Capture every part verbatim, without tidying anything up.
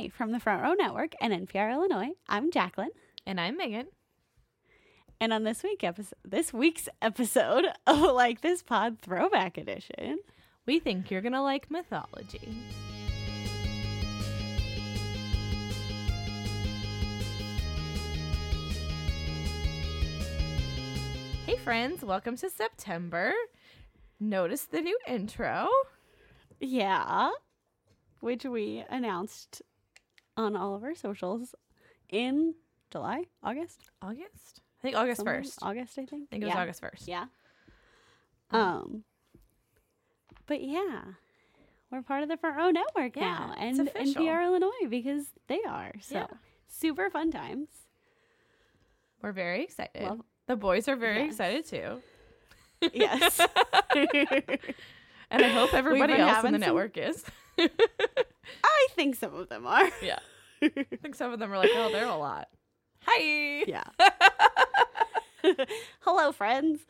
Illinois. From the Front Row Network and N P R Illinois, I'm Jacqueline. And I'm Megan. And on this, week episode, this week's episode of Like This Pod Throwback Edition, we think you're going to like mythology. Hey friends, welcome to September. Notice the new intro. Yeah, which we announced on all of our socials in July, August. August? I think August Somewhere, first. August, I think. I think it yeah. was August first. Yeah. Um. But yeah, we're part of the Front Row Network yeah, now, and N P R Illinois because they are. So yeah. super fun times. We're very excited. Love- the boys are very yes. excited too. Yes. And I hope everybody else in the network some... is. I think some of them are. Yeah. I think some of them are like, oh, they're a lot. Hi. Yeah. Hello, friends.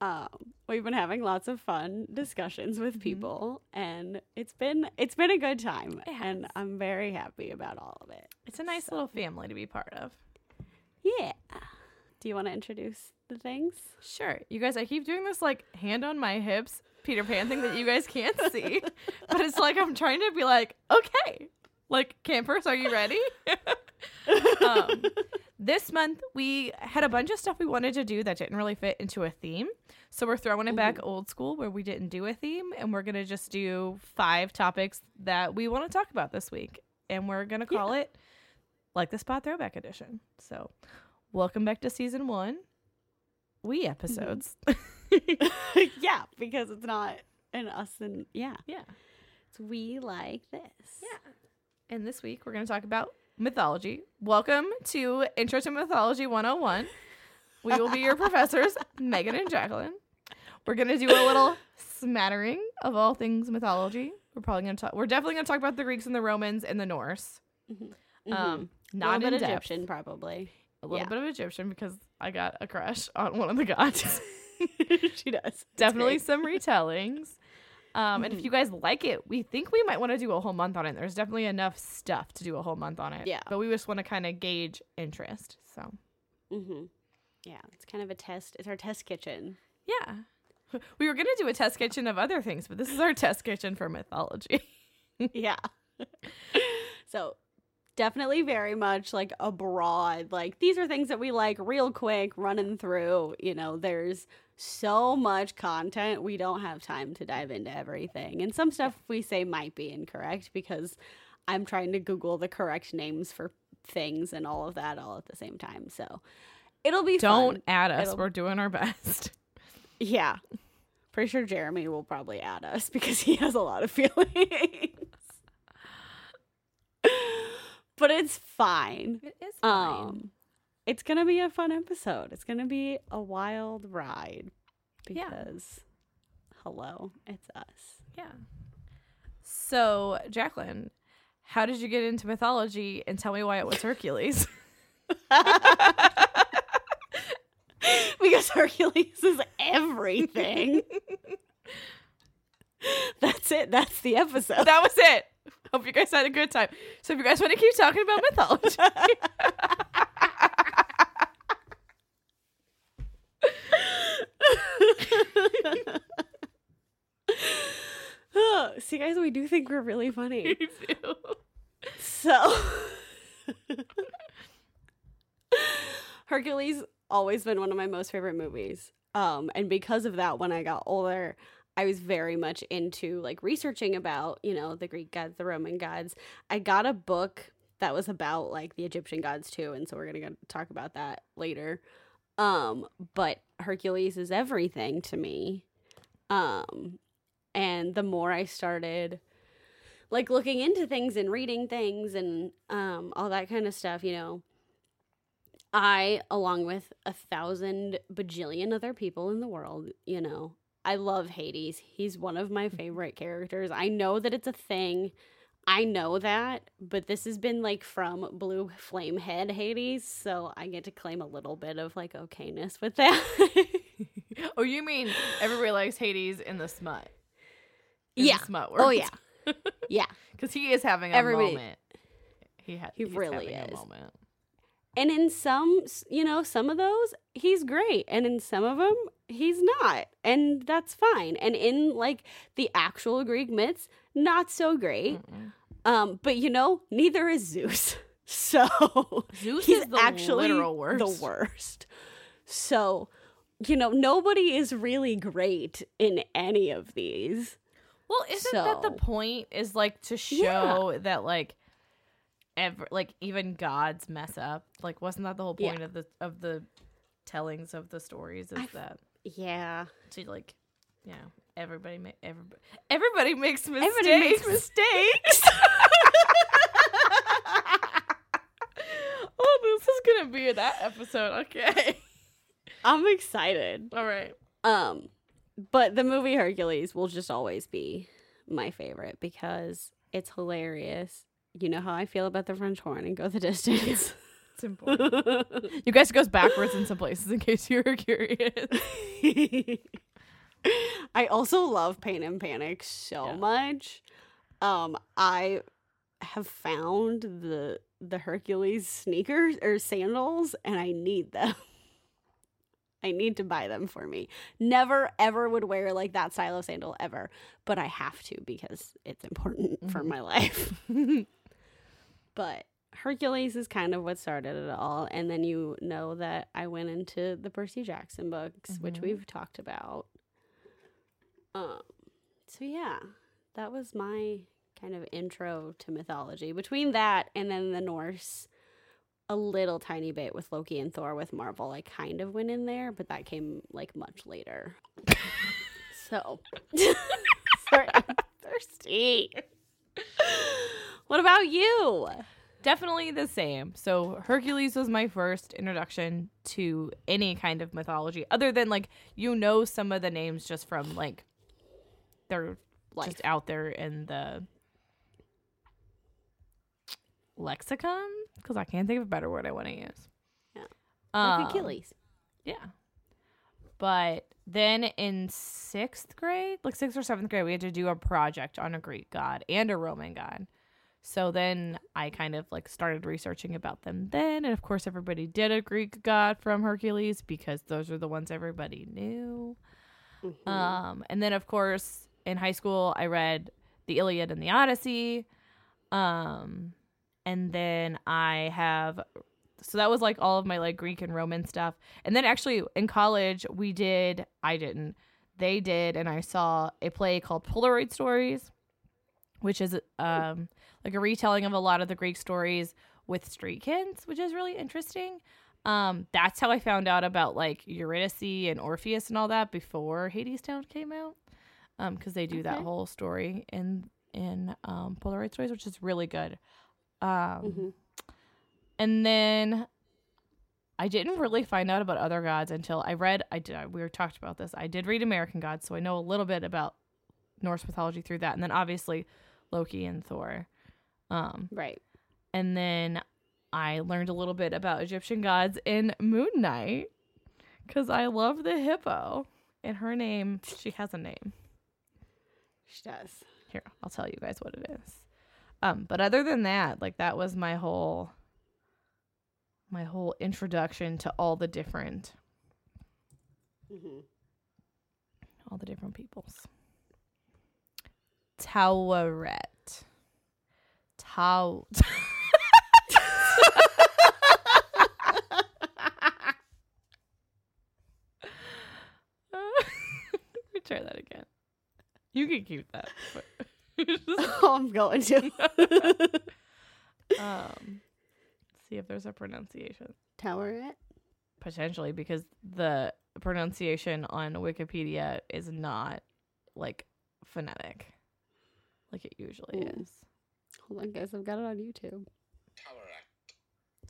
Um, we've been having lots of fun discussions with people, mm-hmm. and it's been it's been a good time, and I'm very happy about all of it. It's a nice so. little family to be part of. Yeah. Do you want to introduce the things? Sure. You guys, I keep doing this like hand on my hips Peter Pan thing that you guys can't see, but it's like I'm trying to be like, okay, like campers, are you ready? um, this month we had a bunch of stuff we wanted to do that didn't really fit into a theme, so we're throwing it back Ooh. old school where we didn't do a theme, and we're gonna just do five topics that we want to talk about this week, and we're gonna call yeah. it Like the Spot Throwback Edition. So welcome back to season one, we episodes. Mm-hmm. Yeah, because it's not an us and yeah yeah it's we like this. Yeah. And this week, we're going to talk about mythology. Welcome to Intro to Mythology one oh one. We will be your professors, Megan and Jacqueline. We're going to do a little smattering of all things mythology. We're probably going to talk. We're definitely going to talk about the Greeks and the Romans and the Norse. Mm-hmm. Um, not a little bit in Egyptian, depth. probably. A little yeah. bit of Egyptian because I got a crush on one of the gods. She does. Definitely some retellings. Um, and mm-hmm. if you guys like it, we think we might want to do a whole month on it. There's definitely enough stuff to do a whole month on it. Yeah. But we just want to kind of gauge interest. So, mm-hmm. yeah, it's kind of a test. It's our test kitchen. Yeah. We were going to do a test kitchen of other things, but this is our test kitchen for mythology. Yeah. So definitely very much like a broad, like these are things that we like real quick running through, you know, there's so much content. We don't have time to dive into everything. And some stuff we say might be incorrect because I'm trying to Google the correct names for things and all of that all at the same time. So it'll be Don't fun. add us. It'll... We're doing our best. Yeah. Pretty sure Jeremy will probably add us because he has a lot of feelings. But it's fine. It is fine. Um, It's going to be a fun episode. It's going to be a wild ride because, yeah. hello, it's us. Yeah. So, Jacqueline, how did you get into mythology, and tell me why it was Hercules? Because Hercules is everything. That's it. That's the episode. That was it. Hope you guys had a good time. So if you guys want to keep talking about mythology... See, guys, we do think we're really funny. We do. So Hercules always been one of my most favorite movies, um and because of that, when I got older, I was very much into like researching about, you know, the Greek gods, the Roman gods. I got a book that was about like the Egyptian gods too, and so we're gonna go talk about that later. Um, but Hercules is everything to me. Um, and the more I started like looking into things and reading things and, um, all that kind of stuff, you know, I, along with a thousand bajillion other people in the world, you know, I love Hades. He's one of my favorite characters. I know that it's a thing. I know that, but this has been like from Blue Flame Head Hades, so I get to claim a little bit of like okayness with that. Oh, you mean everybody likes Hades in the smut? In yeah. The smut world. Oh yeah, yeah. Because he is having a everybody, moment. He had. He really is. A moment. And in some, you know, some of those, he's great. And in some of them, he's not. And that's fine. And in, like, the actual Greek myths, not so great. Um, but, you know, neither is Zeus. So Zeus he's is the actually literal worst. the worst. So, you know, nobody is really great in any of these. Well, isn't so, that the point is, like, to show yeah. that, like, Ever, like even gods mess up. Like, wasn't that the whole point yeah. of the of the tellings of the stories? Is I, that yeah? To like, you know, everybody ma- everybody everybody makes mistakes. Everybody makes mistakes. Oh, this is gonna be that episode. Okay, I'm excited. All right. Um, but the movie Hercules will just always be my favorite because it's hilarious. You know how I feel about the French horn and go the distance. It's important. You guys goes backwards in some places in case you were curious. I also love Pain and Panic so yeah. much. Um, I have found the the Hercules sneakers or sandals, and I need them. I need to buy them for me. Never, ever would wear like that style of sandal ever, but I have to because it's important mm-hmm. for my life. But Hercules is kind of what started it all. And then you know that I went into the Percy Jackson books, mm-hmm. which we've talked about. Um, so, yeah, that was my kind of intro to mythology. Between that and then the Norse, a little tiny bit with Loki and Thor with Marvel, I kind of went in there, but that came, like, much later. So. Sorry, I'm thirsty. What about you? Definitely the same. So Hercules was my first introduction to any kind of mythology other than, like, you know, some of the names just from, like, they're Life. just out there in the lexicon, because I can't think of a better word I want to use. Yeah. Um, like Achilles. Yeah. But then in sixth grade, like sixth or seventh grade, we had to do a project on a Greek god and a Roman god. So then I kind of like started researching about them then. And of course, everybody did a Greek god from Hercules because those are the ones everybody knew. Mm-hmm. Um, and then, of course, in high school, I read the Iliad and the Odyssey. Um... And then I have, so that was like all of my like Greek and Roman stuff. And then actually in college we did, I didn't, they did, and I saw a play called Polaroid Stories, which is um, like a retelling of a lot of the Greek stories with street kids, which is really interesting. Um, that's how I found out about like Eurydice and Orpheus and all that before Hadestown came out, because um, they do okay. that whole story in in um, Polaroid Stories, which is really good. Um, mm-hmm. And then I didn't really find out about other gods until I read, I did, we were talked about this. I did read American Gods, so I know a little bit about Norse mythology through that. And then obviously Loki and Thor. Um, right. And then I learned a little bit about Egyptian gods in Moon Knight because I love the hippo and her name. She has a name. She does. Here, I'll tell you guys what it is. Um, but other than that, like that was my whole, my whole introduction to all the different, mm-hmm. all the different peoples. Taweret. Taw. Try that again. You can keep that. But... oh, I'm going to. um, see if there's a pronunciation. Taweret? Potentially, because the pronunciation on Wikipedia is not like phonetic, like it usually mm. is. Hold on, guys, I've got it on YouTube.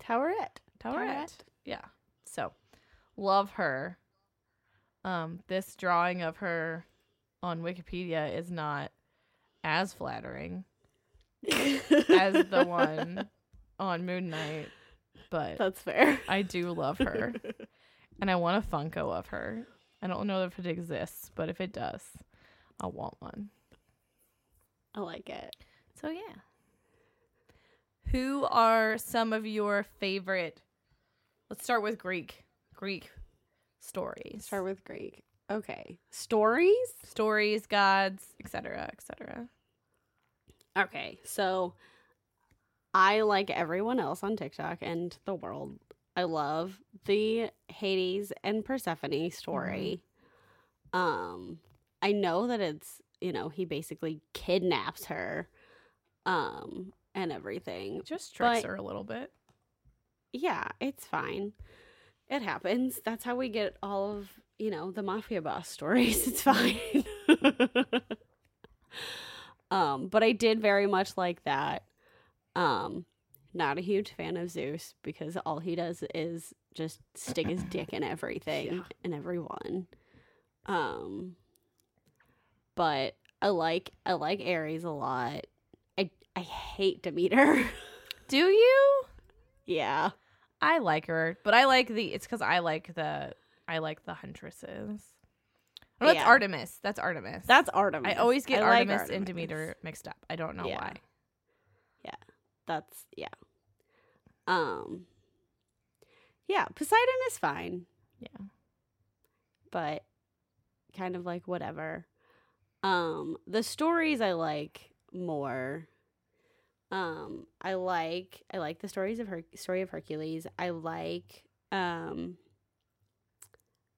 Taweret. Taweret. Taweret. Yeah. So, love her. Um, this drawing of her on Wikipedia is not as flattering as the one on Moon Knight, but that's fair. I do love her, and I want a Funko of her. I don't know if it exists, but if it does, I want one. I like it. So yeah, Who are some of your favorite? Let's start with Greek. Greek stories. Start with Greek. Okay. Stories? Stories, gods, et cetera, et cetera. Okay. So I, like everyone else on TikTok and the world, I love the Hades and Persephone story. Mm-hmm. Um, I know that it's, you know, he basically kidnaps her um, and everything. Just tricks but, her a little bit. Yeah, it's fine. It happens. That's how we get all of, you know, the mafia boss stories. It's fine. um, but I did very much like that. Um, not a huge fan of Zeus because all he does is just stick his dick in everything yeah. and everyone. Um, but I like I like Ares a lot. I I hate Demeter. Do you? Yeah, I like her, but I like the. It's because I like the I like the huntresses. Oh, that's yeah. Artemis. That's Artemis. That's Artemis. I always get I Artemis, like Artemis and Demeter mixed up. I don't know yeah. why. Yeah. That's yeah. Um Yeah, Poseidon is fine. Yeah. But kind of like whatever. Um the stories I like more. Um I like I like the stories of her story of Hercules. I like um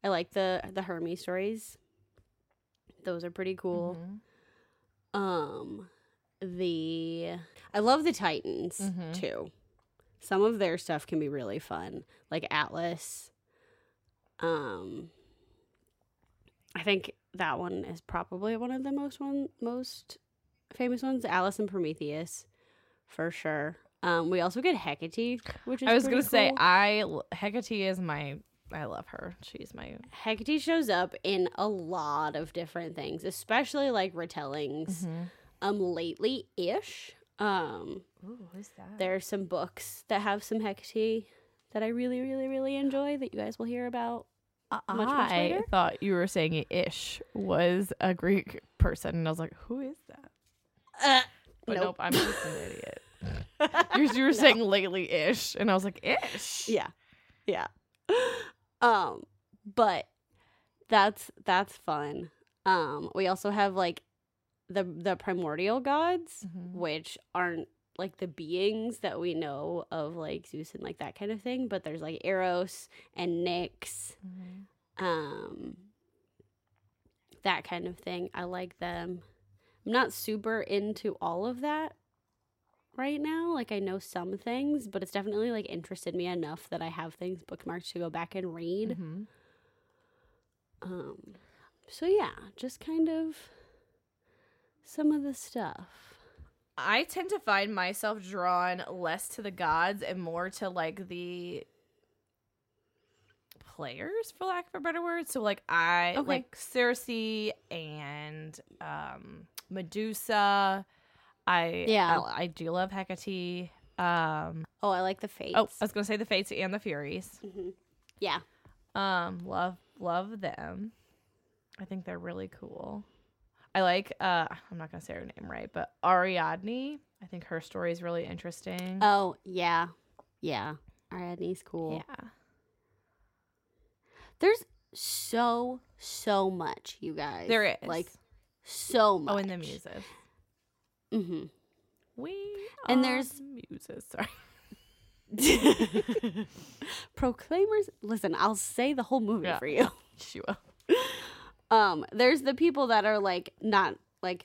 I like the the Hermes stories. Those are pretty cool. Mm-hmm. Um The I love the Titans mm-hmm. too. Some of their stuff can be really fun, like Atlas. Um, I think that one is probably one of the most one most famous ones. Atlas and Prometheus, for sure. Um, we also get Hecate, which is I was gonna cool. say I Hecate is my I love her. She's my Hecate shows up in a lot of different things, especially like retellings. Mm-hmm. Um, lately ish. Um, Ooh, who's that? There are some books that have some Hecate that I really, really, really enjoy that you guys will hear about uh, much, much later. I thought you were saying ish was a Greek person, and I was like, who is that? Uh, but nope. nope, I'm just an idiot. you, you were saying no. lately ish, and I was like, ish. Yeah. Yeah. Um, but that's that's fun. Um, we also have like the the primordial gods, mm-hmm. which aren't like the beings that we know of, like Zeus and like that kind of thing, but there's like Eros and Nyx, mm-hmm. um that kind of thing. I like them. I'm not super into all of that right now. Like I know some things, but it's definitely like interested me enough that I have things bookmarked to go back and read. Mm-hmm. Um so yeah, just kind of some of the stuff. I tend to find myself drawn less to the gods and more to, like, the players, for lack of a better word. So, like, I, okay. like, Circe and um, Medusa. I, yeah. I I do love Hecate. Um, oh, I like the Fates. Oh, I was going to say the Fates and the Furies. Mm-hmm. Yeah. Um, love, love them. I think they're really cool. I like, uh, I'm not going to say her name right, but Ariadne. I think her story is really interesting. Oh, yeah. Yeah. Ariadne's cool. Yeah. There's so, so much, you guys. There is. Like, so much. Oh, and the Muses. Mm-hmm. We are and there's Muses. Sorry. Proclaimers. Listen, I'll say the whole movie yeah. for you. She will. Um, there's the people that are, like, not, like,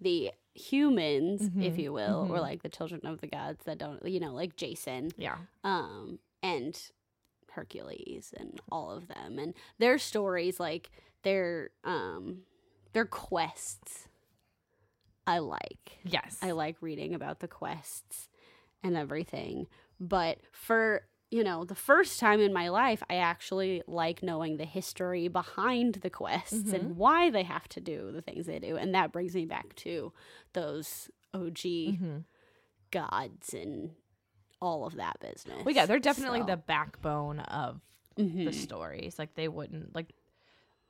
the humans, mm-hmm. if you will, mm-hmm. or, like, the children of the gods that don't, you know, like Jason. Yeah. Um, and Hercules and all of them. And their stories, like, their, um, their quests, I like. Yes. I like reading about the quests and everything. But for... you know, the first time in my life, I actually like knowing the history behind the quests mm-hmm. and why they have to do the things they do. And that brings me back to those O G mm-hmm. gods and all of that business. Well, yeah, they're definitely so. the backbone of mm-hmm. the stories. Like, they wouldn't, like,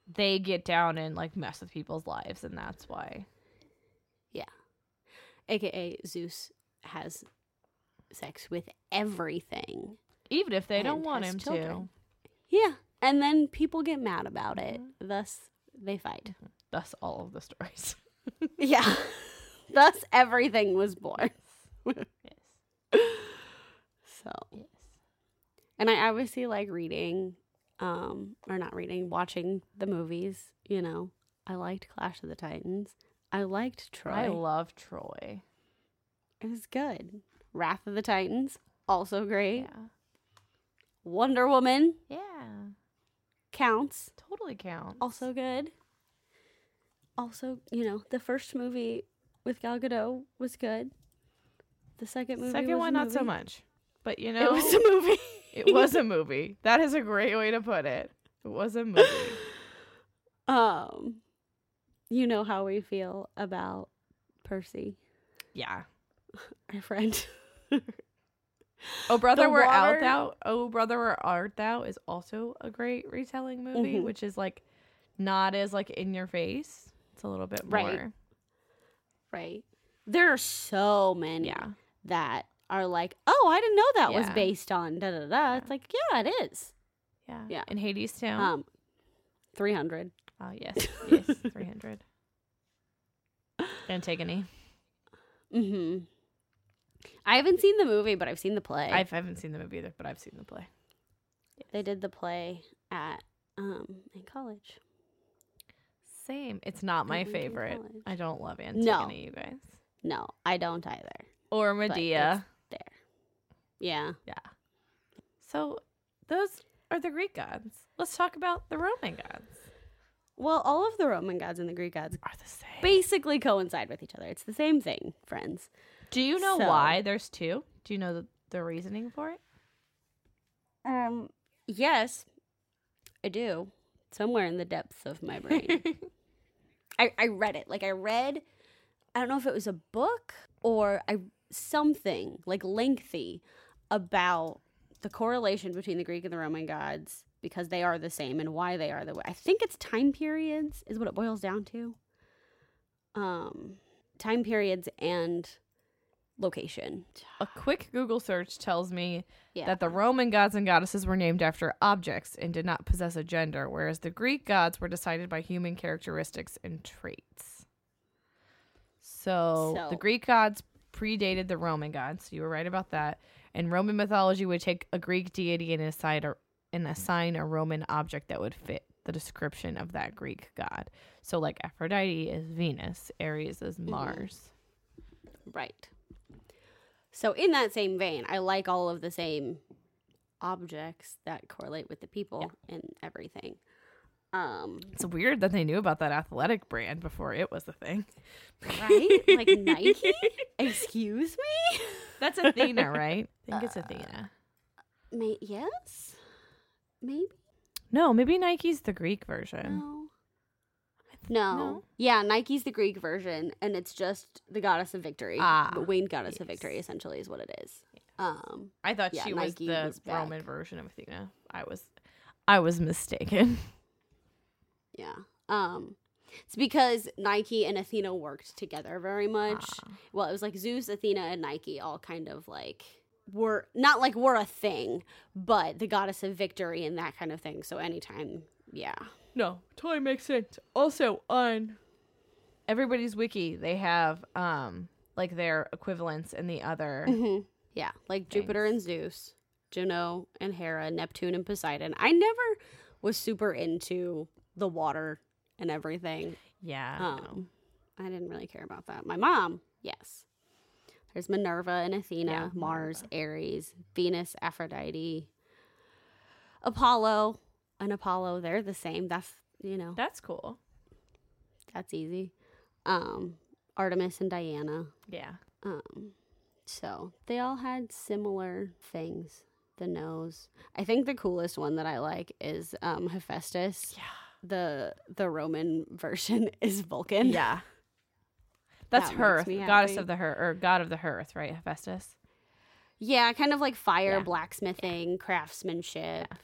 they get down and, like, mess with people's lives, and that's why. Yeah. A K A Zeus has sex with everything. Even if they don't want him children. to. Yeah. And then people get mad about it. Mm-hmm. Thus, they fight. Mm-hmm. Thus, all of the stories. Yeah. Thus, everything was born. Yes. So. Yes. And I obviously like reading, um, or not reading, watching the movies, you know. I liked Clash of the Titans. I liked Troy. I love Troy. It was good. Wrath of the Titans, also great. Yeah. Wonder Woman. Yeah. Counts. Totally counts. Also good. Also, you know, the first movie with Gal Gadot was good. The second movie Second was one, a movie. Not so much. But, you know. It was a movie. It was a movie. That is a great way to put it. It was a movie. Um, you know how we feel about Percy. Yeah. Our friend. Oh, Brother, Where Art Thou? Oh, Brother, Where Art Thou is also a great retelling movie, mm-hmm. which is like not as like in your face. It's a little bit more. Right. Right. There are so many yeah. that are like, oh, I didn't know that yeah. was based on da da da. Yeah. It's like, yeah, it is. Yeah. Yeah. And Hadestown. Um, three hundred. Oh, yes. Yes, three hundred. Antigone. Mm-hmm. I haven't seen the movie, but I've seen the play. I haven't seen the movie either, but I've seen the play. Yes. They did the play at um in college. Same. It's not my favorite. I don't love Antigone, no. you guys. No, I don't either. Or Medea. There. Yeah. Yeah. So those are the Greek gods. Let's talk about the Roman gods. Well, all of the Roman gods and the Greek gods are the same. Basically coincide with each other. It's the same thing, friends. Do you know so, why there's two? Do you know the, the reasoning for it? Um, yes, I do. Somewhere in the depths of my brain. I, I read it. Like, I read, I don't know if it was a book or I something, like, lengthy about the correlation between the Greek and the Roman gods because they are the same and why they are the way. I think it's time periods is what it boils down to. Um, time periods and... location. A quick Google search tells me yeah. that the Roman gods and goddesses were named after objects and did not possess a gender, whereas the Greek gods were decided by human characteristics and traits. So, so. the Greek gods predated the Roman gods. You were right about that. And Roman mythology would take a Greek deity and assign a, and assign a Roman object that would fit the description of that Greek god. So, like, Aphrodite is Venus, Ares is Mars. Mm-hmm. Right. So in that same vein, I like all of the same objects that correlate with the people yeah. and everything. Um, it's weird that they knew about that athletic brand before it was a thing. Right? Like Nike? Excuse me? That's Athena, right? I think uh, it's Athena. May- yes? Maybe? No, maybe Nike's the Greek version. No. No. no. Yeah, Nike's the Greek version, and it's just the goddess of victory. Ah, the winged goddess yes. of victory, essentially, is what it is. Yes. Um, I thought yeah, she Nike was the was Roman version of Athena. I was I was mistaken. Yeah. Um, it's because Nike and Athena worked together very much. Ah. Well, it was like Zeus, Athena, and Nike all kind of like were, not like were a thing, but the goddess of victory and that kind of thing. So anytime, yeah. No, totally makes sense. Also, on everybody's wiki, they have um like their equivalents in the other. Mm-hmm. Yeah, like things. Jupiter and Zeus, Juno and Hera, Neptune and Poseidon. I never was super into the water and everything. Yeah. Um, no. I didn't really care about that. My mom, yes. There's Minerva and Athena, yeah, Mars, Minerva. Ares, Venus, Aphrodite, Apollo. An Apollo, they're the same. That's, you know. That's cool. That's easy. Um, Artemis and Diana. Yeah. Um, so they all had similar things. The nose. I think the coolest one that I like is um, Hephaestus. Yeah. The the Roman version is Vulcan. Yeah. That's that Hearth, goddess happy. of the Hearth, or god of the Hearth, right? Hephaestus. Yeah, kind of like fire, yeah. blacksmithing, yeah. craftsmanship. Yeah.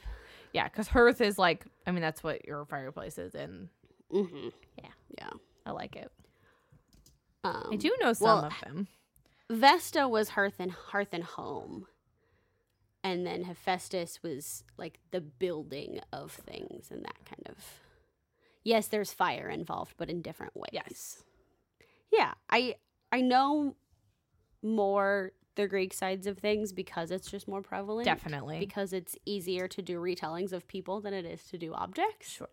Yeah, because Hearth is like, I mean, that's what your fireplace is in. Mm-hmm. Yeah. Yeah. I like it. Um, I do know some well, of them. Vesta was hearth and hearth and home. And then Hephaestus was like the building of things and that kind of. Yes, there's fire involved, but in different ways. Yes. Yeah, I I know more the Greek sides of things because it's just more prevalent. Definitely. Because it's easier to do retellings of people than it is to do objects. Sure.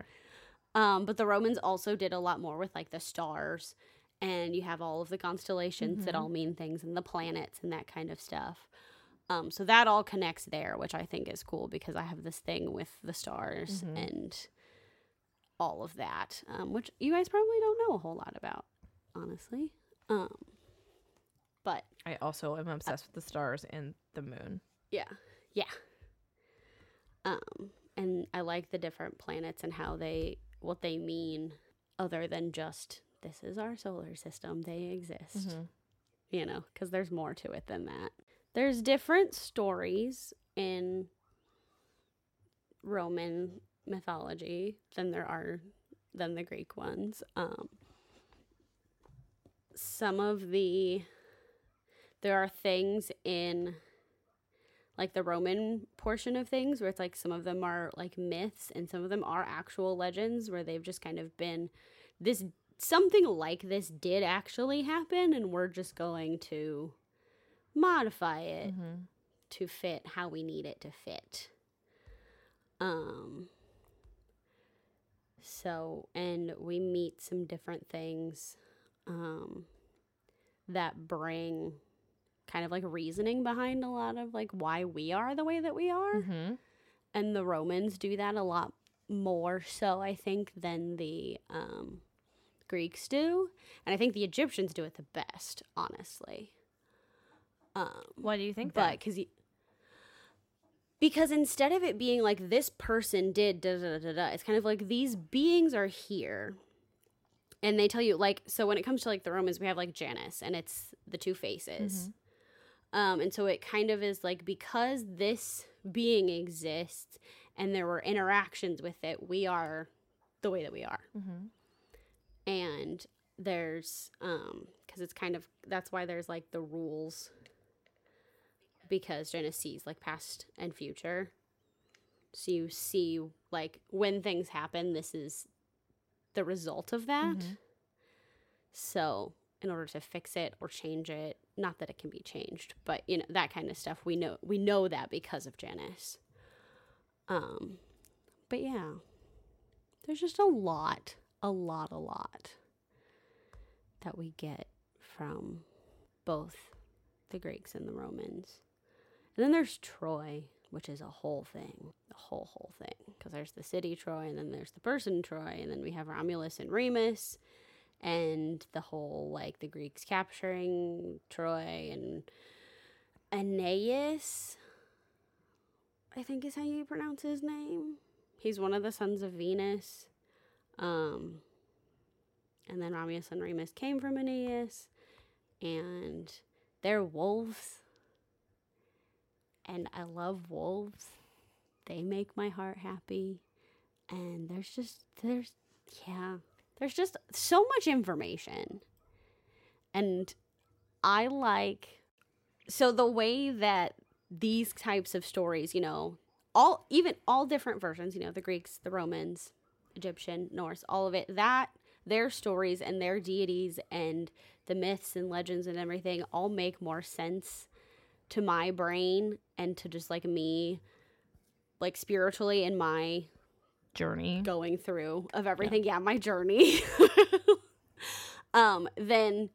Um, but the Romans also did a lot more with like the stars, and you have all of the constellations mm-hmm. that all mean things, and the planets and that kind of stuff. Um, so that all connects there, which I think is cool because I have this thing with the stars mm-hmm. and all of that, um, which you guys probably don't know a whole lot about, honestly. Um, but I also am obsessed uh, with the stars and the moon. Yeah. Yeah. Um, and I like the different planets and how they, what they mean other than just this is our solar system. They exist, mm-hmm. you know, because there's more to it than that. There's different stories in Roman mythology than there are than the Greek ones. Um, some of the there are things in like the Roman portion of things where it's like some of them are like myths and some of them are actual legends where they've just kind of been this something like this did actually happen and we're just going to modify it mm-hmm. to fit how we need it to fit. Um. So, and we meet some different things um, that bring kind of like reasoning behind a lot of like why we are the way that we are. Mm-hmm. And the Romans do that a lot more so, I think, than the um, Greeks do. And I think the Egyptians do it the best, honestly. Um, Why do you think but, that? Cause he, because instead of it being like, this person did da da da da, it's kind of like, these beings are here. And they tell you, like, so when it comes to, like, the Romans, we have, like, Janus, and it's the two faces. Mm-hmm. Um, and so it kind of is, like, because this being exists and there were interactions with it, we are the way that we are. Mm-hmm. And there's, um, because it's kind of, that's why there's, like, the rules. Because Janus sees, like, past and future. So you see, like, when things happen, this is the result of that. Mm-hmm. So in order to fix it or change it, not that it can be changed, but, you know, that kind of stuff. We know we know that because of Janus. Um, but, yeah. There's just a lot, a lot, a lot that we get from both the Greeks and the Romans. And then there's Troy, which is a whole thing, a whole, whole thing. Because there's the city Troy, and then there's the person Troy, and then we have Romulus and Remus, and the whole, like, the Greeks capturing Troy, and Aeneas, I think is how you pronounce his name. He's one of the sons of Venus. Um, and then Romulus and Remus came from Aeneas, and they're wolves. And I love wolves. They make my heart happy. And there's just, there's, yeah, there's just so much information. And I like, so the way that these types of stories, you know, all, even all different versions, you know, the Greeks, the Romans, Egyptian, Norse, all of it, that, their stories and their deities and the myths and legends and everything all make more sense to my brain and to just, like, me, like, spiritually in my journey going through of everything. Yeah, yeah my journey. um, then,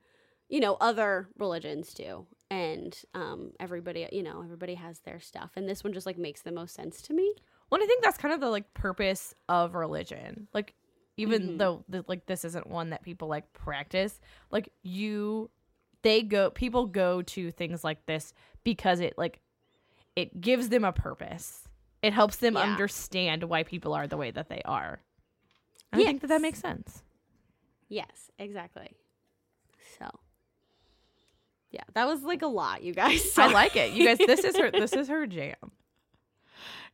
you know, other religions do. And um, everybody, you know, everybody has their stuff. And this one just, like, makes the most sense to me. Well, I think that's kind of the, like, purpose of religion. Like, even mm-hmm. though, the, like, this isn't one that people, like, practice, like, you... They go, people go to things like this because it like, it gives them a purpose. It helps them yeah. understand why people are the way that they are. And yes. I think that that makes sense. Yes, exactly. So, yeah, that was like a lot, you guys. Sorry. I like it, you guys. This is her. This is her jam.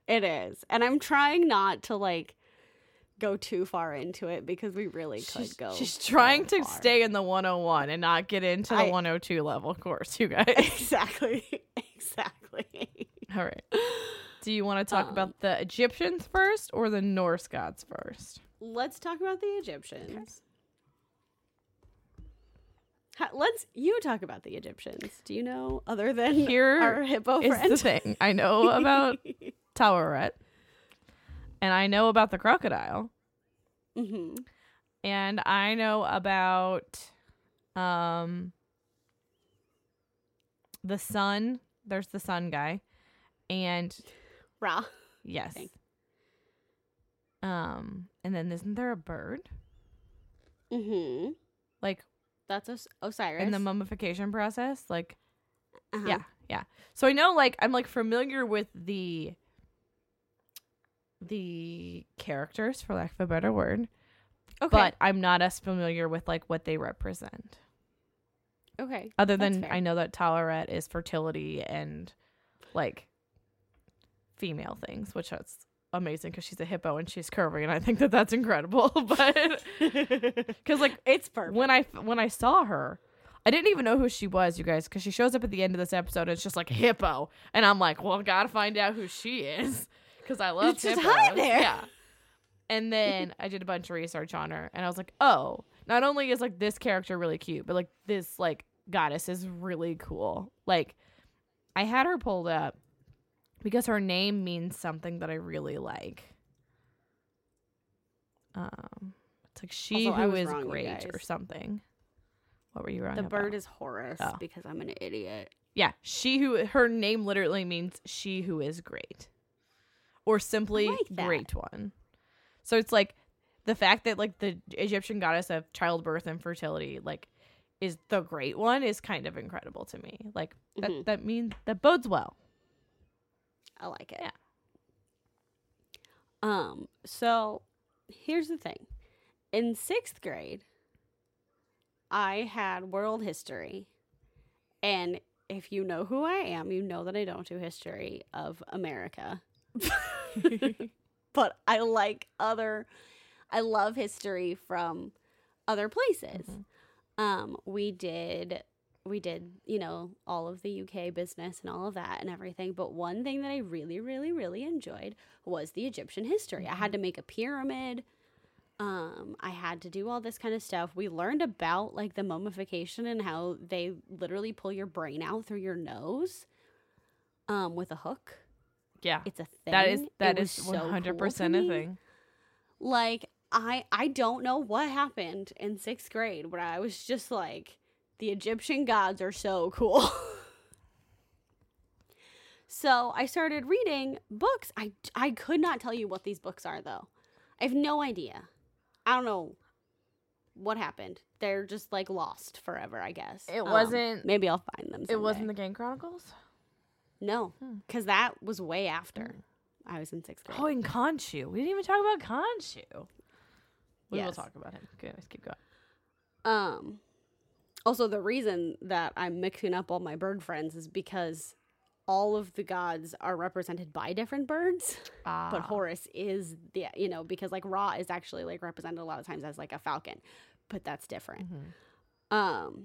It is, and I'm trying not to like go too far into it because we really she's, could go. She's trying to far. stay in the one oh one and not get into the I, one oh two level course, you guys. Exactly. Exactly. All right. Do you want to talk um, about the Egyptians first or the Norse gods first? Let's talk about the Egyptians. Okay. Let's you talk about the Egyptians. Do you know other than Here our hippo friend? Here's the thing. I know about Taweret, and I know about the crocodile, mm-hmm. and I know about um the sun. There's the sun guy, and Ra. Yes. Thanks. Um, and then isn't there a bird? Mm-hmm. Like. That's Os- Osiris. In the mummification process. Like, uh-huh. yeah, yeah. So I know, like, I'm, like, familiar with the the characters, for lack of a better word. Okay. But I'm not as familiar with, like, what they represent. Okay. Other than I know that Taweret is fertility and, like, female things, which that's amazing because she's a hippo and she's curvy and I think that that's incredible. But because like it's perfect. when I when I saw her, I didn't even know who she was, you guys, because she shows up at the end of this episode and it's just like hippo and I'm like, well, gotta find out who she is because I love hippos. Hi there. Yeah. And then I did a bunch of research on her and I was like, oh, not only is like this character really cute, but like this like goddess is really cool. Like I had her pulled up because her name means something that I really like. Um, it's like she also, who is wrong, great or something. What were you wrong The about? Bird is Horus oh. because I'm an idiot. Yeah, she who her name literally means she who is great, or simply like great one. So it's like the fact that like the Egyptian goddess of childbirth and fertility, like, is the great one is kind of incredible to me. Like that mm-hmm. that means that bodes well. I like it. Yeah. Um, so here's the thing. In sixth grade, I had world history. And if you know who I am, you know that I don't do history of America. But I like other, I love history from other places. Mm-hmm. Um, we did... We did, you know, all of the U K business and all of that and everything. But one thing that I really, really, really enjoyed was the Egyptian history. I had to make a pyramid. Um, I had to do all this kind of stuff. We learned about, like, the mummification and how they literally pull your brain out through your nose um, with a hook. Yeah. It's a thing. That is, that is one hundred percent so cool a thing. Like, I, I don't know what happened in sixth grade where I was just like, the Egyptian gods are so cool. So I started reading books. I, I could not tell you what these books are, though. I have no idea. I don't know what happened. They're just, like, lost forever, I guess. It um, wasn't... Maybe I'll find them someday. It wasn't the Gang Chronicles? No, because hmm. that was way after I was in sixth grade. Oh, and Khonshu. We didn't even talk about Khonshu. We yes. will talk about him. Okay, let's keep going. Um... Also, the reason that I'm mixing up all my bird friends is because all of the gods are represented by different birds. Ah. But Horus is, the you know, because, like, Ra is actually, like, represented a lot of times as, like, a falcon. But that's different. Mm-hmm. Um,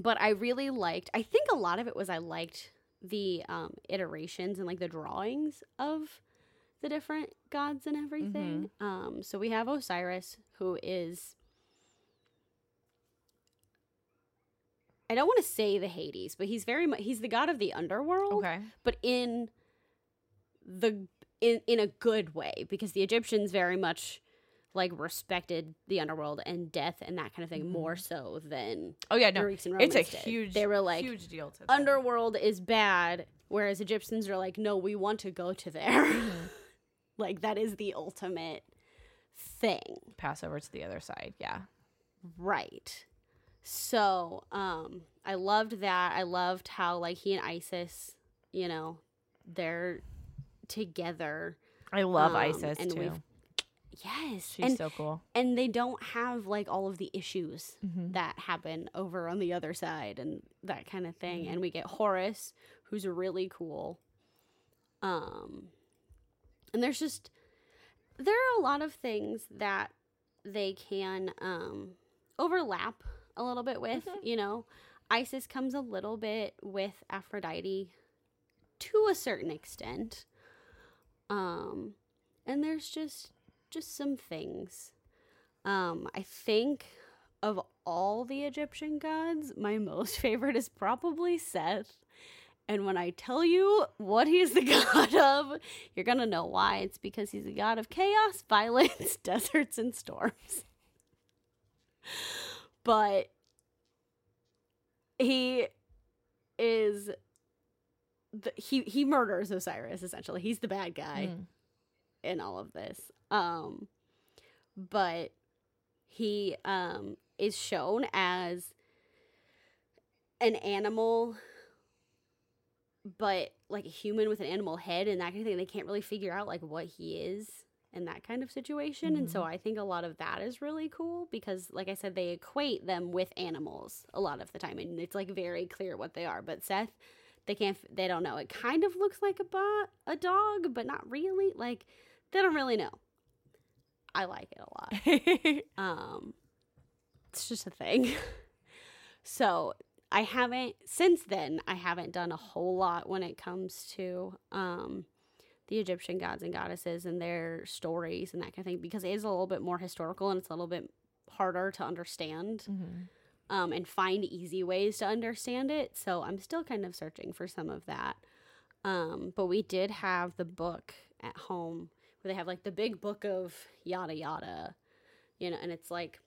but I really liked, I think a lot of it was I liked the um, iterations and, like, the drawings of the different gods and everything. Mm-hmm. Um, so we have Osiris, who is... I don't want to say the Hades, but he's very much, he's the god of the underworld, okay. but in the, in, in a good way, because the Egyptians very much like respected the underworld and death and that kind of thing more so than oh yeah, no, Greeks and Romans it's a did. Huge, they were like, huge deal to them. Underworld is bad, whereas Egyptians are like, no, we want to go to there. Mm-hmm. Like that is the ultimate thing. Pass over to the other side. Yeah. Right. So, um, I loved that. I loved how, like, he and Isis, you know, they're together. I love um, Isis, and too. Yes. She's and, so cool. And they don't have, like, all of the issues mm-hmm. that happen over on the other side and that kind of thing. Mm-hmm. And we get Horus, who's really cool. Um, and there's just... there are a lot of things that they can um, overlap a little bit with, mm-hmm. you know. Isis comes a little bit with Aphrodite to a certain extent. Um, and there's just just some things. Um, I think of all the Egyptian gods, my most favorite is probably Seth. And when I tell you what he's the god of, you're going to know why. It's because he's the god of chaos, violence, deserts, and storms. But he is, the, he he murders Osiris, essentially. He's the bad guy mm. in all of this. Um, but he um, is shown as an animal, but like a human with an animal head and that kind of thing. They can't really figure out like what he is in that kind of situation. Mm-hmm. And so I think a lot of that is really cool because, like I said, they equate them with animals a lot of the time. And it's like very clear what they are. But Seth, they can't, they don't know. It kind of looks like a, bo- a dog, but not really. Like, they don't really know. I like it a lot. um, it's just a thing. So I haven't, since then, I haven't done a whole lot when it comes to um, the Egyptian gods and goddesses and their stories and that kind of thing, because it is a little bit more historical and it's a little bit harder to understand mm-hmm. um, and find easy ways to understand it. So I'm still kind of searching for some of that. Um, but we did have the book at home where they have like the big book of yada yada, you know, and it's like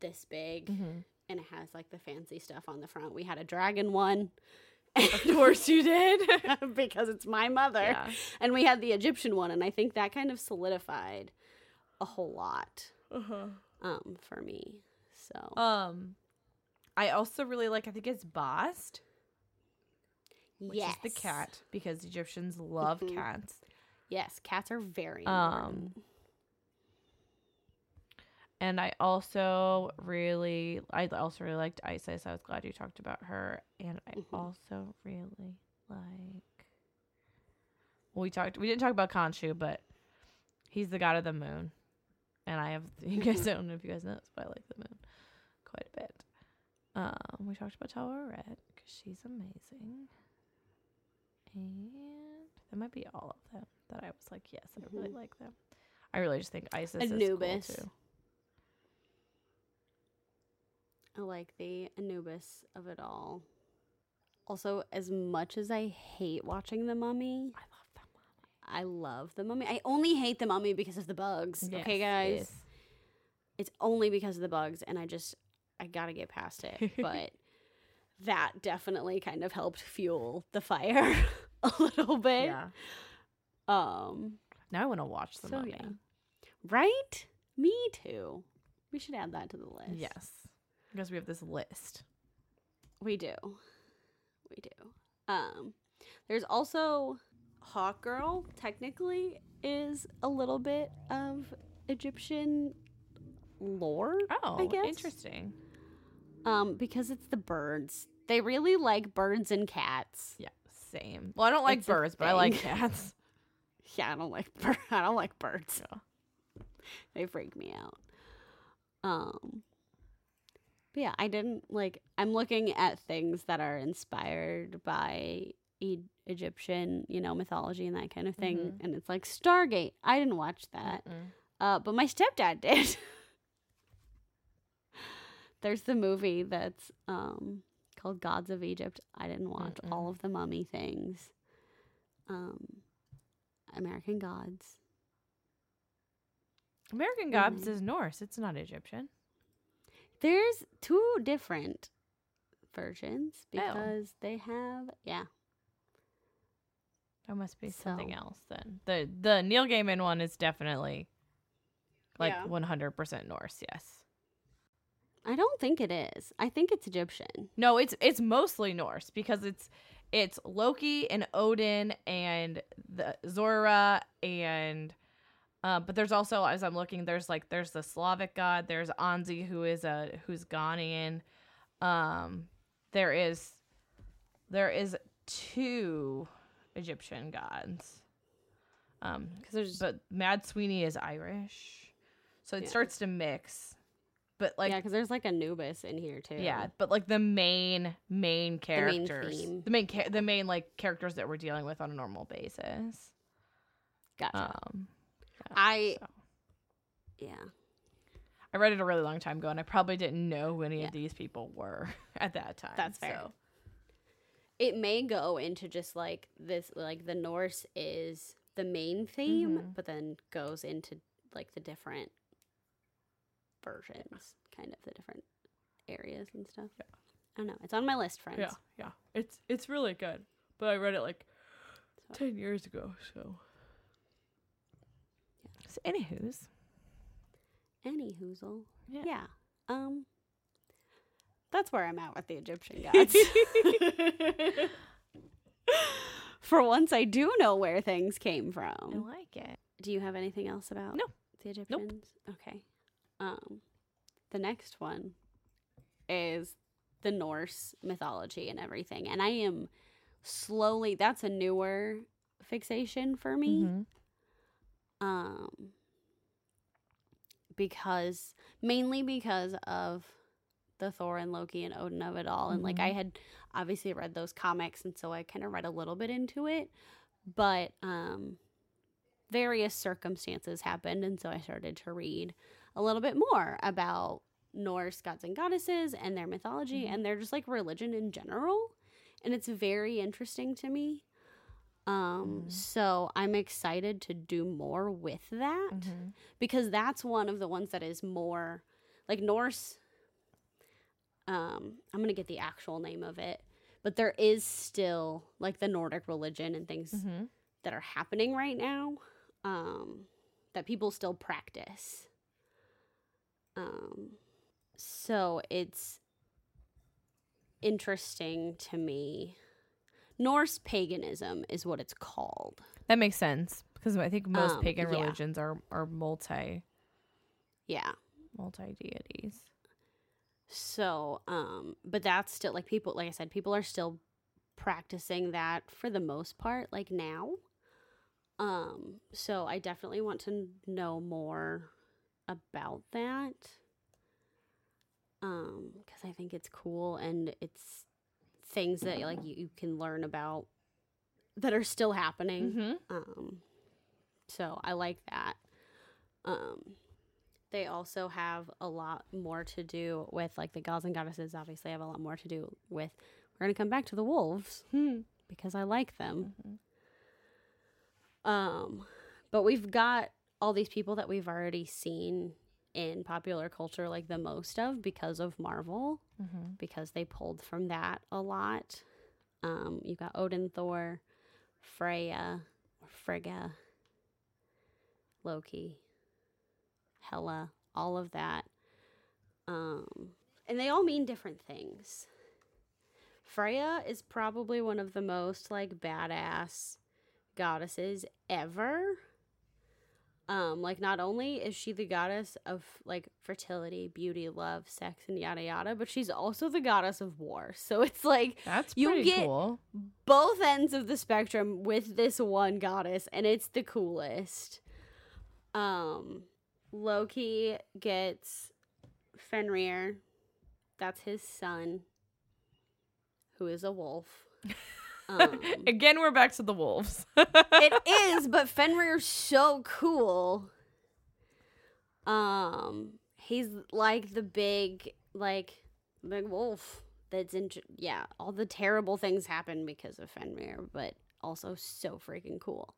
this big. Mm-hmm. And it has, like, the fancy stuff on the front. We had a dragon one. Of course you did. Because it's my mother. Yeah. And we had the Egyptian one. And I think that kind of solidified a whole lot uh-huh. um, for me. So um, I also really like, I think it's Bast. Which yes. Which is the cat. Because Egyptians love mm-hmm. cats. Yes, cats are very important. Um, And I also really, I also really liked Isis. I was glad you talked about her. And I mm-hmm. also really like, well, we talked, we didn't talk about Khonshu, but he's the god of the moon. And I have, you guys I don't know if you guys know this, but I like the moon quite a bit. Um, we talked about Taweret because she's amazing. And that might be all of them that I was like, yes, I really mm-hmm. like them. I really just think Isis Anubis. Is cool too. I like the Anubis of it all. Also, as much as I hate watching The Mummy, I love The Mummy. I love The Mummy. I only hate The Mummy because of the bugs. Yes, okay, guys? Yes. It's only because of the bugs, and I just, I gotta get past it. But that definitely kind of helped fuel the fire a little bit. Yeah. Um. Now I want to watch The so Mummy. Yeah. Right? Me too. We should add that to the list. Yes. Because we have this list. We do. We do. Um, there's also Hawkgirl, technically, is a little bit of Egyptian lore, oh, I guess. Interesting. Um, because it's the birds. They really like birds and cats. Yeah, same. Well, I don't like it's birds, but I like cats. Yeah, I don't like, bir- I don't like birds. Yeah. They freak me out. Um... Yeah, I didn't, like, I'm looking at things that are inspired by e- Egyptian, you know, mythology and that kind of thing. Mm-hmm. And it's like Stargate. I didn't watch that. Uh, but my stepdad did. There's the movie that's um, called Gods of Egypt. I didn't watch Mm-mm. all of the mummy things. Um, American Gods. American Gods mm-hmm. is Norse. It's not Egyptian. There's two different versions because oh. they have, yeah. There must be so. something else then. The the Neil Gaiman one is definitely like yeah. one hundred percent Norse, yes. I don't think it is. I think it's Egyptian. No, it's it's mostly Norse because it's it's Loki and Odin and the Zora and Uh, but there's also, as I'm looking, there's like there's the Slavic god. There's Anzi, who is a who's Ghanaian. Um, there is there is two Egyptian gods. Um, Cause there's, but Mad Sweeney is Irish, so it yeah. starts to mix. But like, yeah, because there's like Anubis in here too. Yeah, but like the main main characters, the main theme. the main ca- the main like characters that we're dealing with on a normal basis. Gotcha. Um, yeah, I, so. yeah, I read it a really long time ago, and I probably didn't know who any yeah. of these people were at that time. That's fair. So. It may go into just like this, like the Norse is the main theme, mm-hmm. but then goes into like the different versions, kind of the different areas and stuff. Yeah. I don't know. It's on my list, friends. Yeah, yeah. It's it's really good, but I read it like so. ten years ago, so. Yeah. So anywho's. Anyhoozle. Yeah. yeah. Um. That's where I'm at with the Egyptian gods. For once, I do know where things came from. I like it. Do you have anything else about no. the Egyptians? Nope. Okay. Um, the next one is the Norse mythology and everything. And I am slowly, that's a newer fixation for me. Mm-hmm. Um, because, mainly because of the Thor and Loki and Odin of it all. And mm-hmm. like I had obviously read those comics, and so I kind of read a little bit into it, but um, various circumstances happened. And so I started to read a little bit more about Norse gods and goddesses and their mythology mm-hmm. and their just like religion in general. And it's very interesting to me. Um, mm-hmm. So I'm excited to do more with that mm-hmm. because that's one of the ones that is more like Norse. Um, I'm going to get the actual name of it, but there is still like the Nordic religion and things mm-hmm. that are happening right now, um, that people still practice. Um, so it's interesting to me. Norse paganism is what it's called. That makes sense because I think most um, pagan yeah. religions are, are multi. Yeah. Multi deities. So, um, but that's still, like, people, like I said, people are still practicing that for the most part, like, now. Um, so I definitely want to know more about that. Um, because I think it's cool, and it's things that, like, you, you can learn about that are still happening. Mm-hmm. Um, so I like that. Um. They also have a lot more to do with, like, the gods and goddesses obviously have a lot more to do with, we're going to come back to the wolves, hmm. because I like them. Mm-hmm. Um, but we've got all these people that we've already seen in popular culture, like, the most of because of Marvel, mm-hmm. because they pulled from that a lot. Um, you've got Odin, Thor, Freya, Frigga, Loki. Hela, all of that. Um, and they all mean different things. Freya is probably one of the most, like, badass goddesses ever. Um, like, not only is she the goddess of, like, fertility, beauty, love, sex, and yada yada, but she's also the goddess of war. So it's like, that's you get cool. both ends of the spectrum with this one goddess, and it's the coolest. Um... Loki gets Fenrir, that's his son, who is a wolf. Um, Again, we're back to the wolves. It is, but Fenrir's so cool. Um, he's like the big, like, big wolf that's in, yeah, all the terrible things happen because of Fenrir, but also so freaking cool.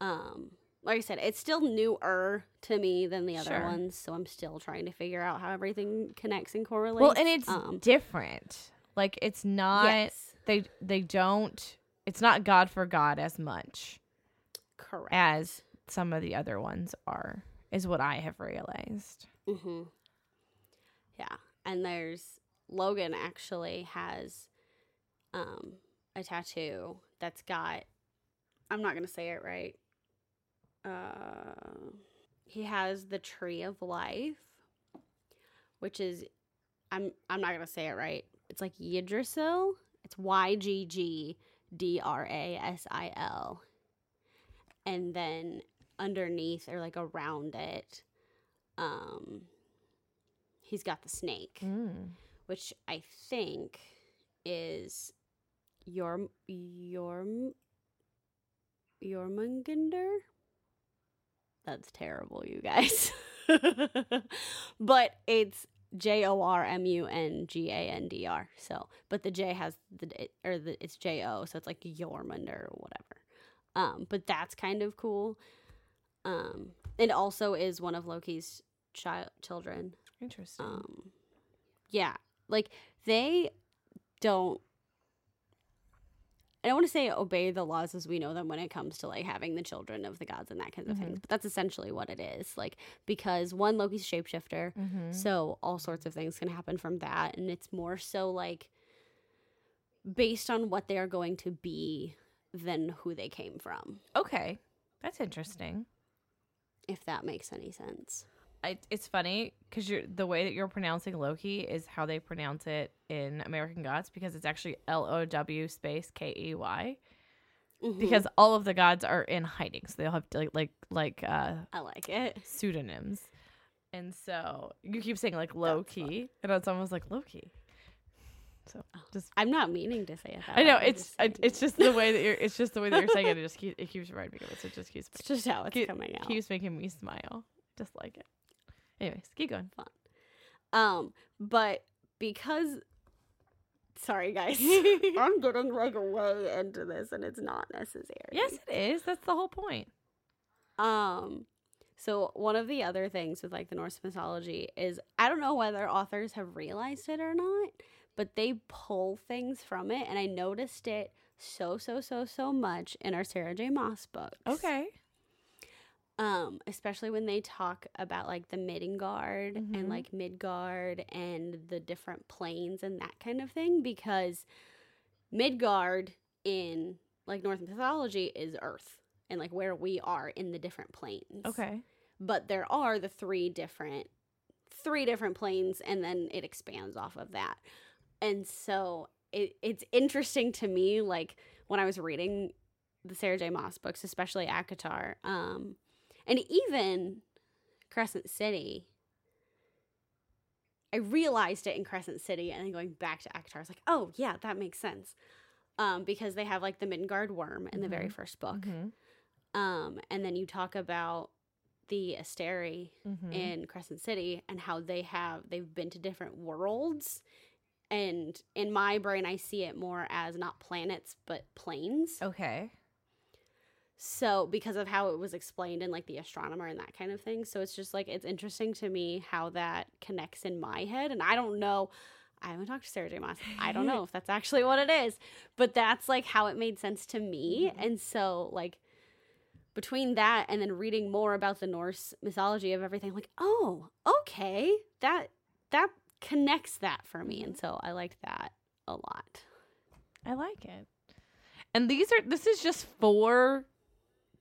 Um... Like I said, it's still newer to me than the other sure. ones, so I'm still trying to figure out how everything connects and correlates. Well, and it's um, different. Like, it's not... Yes. They they don't... It's not God for God as much. Correct. As some of the other ones are, is what I have realized. Mm-hmm. Yeah. And there's... Logan actually has um, a tattoo that's got... I'm not going to say it right. Uh, he has the tree of life, which is, I'm I'm not gonna say it right. It's like Yggdrasil. It's Y G G D R A S I L, and then underneath or like around it, um, he's got the snake, mm. which I think is your your your Mungander. That's terrible, you guys. But it's J O R M U N G A N D R. So, but the J has the it, or the, it's J O, so it's like Jormunder or whatever. Um, but that's kind of cool. Um, it also is one of Loki's child children. Interesting. Um, yeah, like they don't. I don't want to say obey the laws as we know them when it comes to like having the children of the gods and that kind of mm-hmm. thing. But that's essentially what it is. Like, because one, Loki's shapeshifter. Mm-hmm. So all sorts of things can happen from that. And it's more so like based on what they are going to be than who they came from. Okay. That's interesting. If that makes any sense. I, it's funny because you're, the way that you're pronouncing Loki is how they pronounce it in American Gods, because it's actually L O W space K E Y, mm-hmm. because all of the gods are in hiding, so they'll have to, like like like uh, I like it pseudonyms, and so you keep saying like Loki, and it's almost like Loki. So just I'm not meaning to say it. That I know way. it's just I, it's just the way that you're it's just the way that you're saying it. It just keep, it keeps reminding me of it. So it just keeps it's just how it's keep, coming out. Keeps making me smile. Just like it. Anyways, keep going. Fun. Um, but because, sorry guys, I'm getting like way into this and it's not necessary. Yes, it is. That's the whole point. Um, so one of the other things with like the Norse mythology is, I don't know whether authors have realized it or not, but they pull things from it, and I noticed it so, so, so, so much in our Sarah J. Maas books. Okay. Um, especially when they talk about like the Midgard mm-hmm. and like Midgard and the different planes and that kind of thing, because Midgard in like Norse mythology is Earth and like where we are in the different planes. Okay. But there are the three different three different planes, and then it expands off of that. And so it, it's interesting to me, like when I was reading the Sarah J. Maas books, especially ACOTAR, um, and even Crescent City, I realized it in Crescent City, and then going back to ACOTAR, I was like, oh, yeah, that makes sense. Um, because they have, like, the Midgard worm in mm-hmm. the very first book. Mm-hmm. Um, and then you talk about the Asteri mm-hmm. in Crescent City and how they have, they've been to different worlds. And in my brain, I see it more as not planets, but planes. Okay. So, because of how it was explained in, like, The Astronomer and that kind of thing. So, it's just, like, it's interesting to me how that connects in my head. And I don't know. I haven't talked to Sarah J. Maas. I don't know if that's actually what it is. But that's, like, how it made sense to me. Mm-hmm. And so, like, between that and then reading more about the Norse mythology of everything, I'm like, oh, okay. That, that connects that for me. And so, I liked that a lot. I like it. And these are, this is just four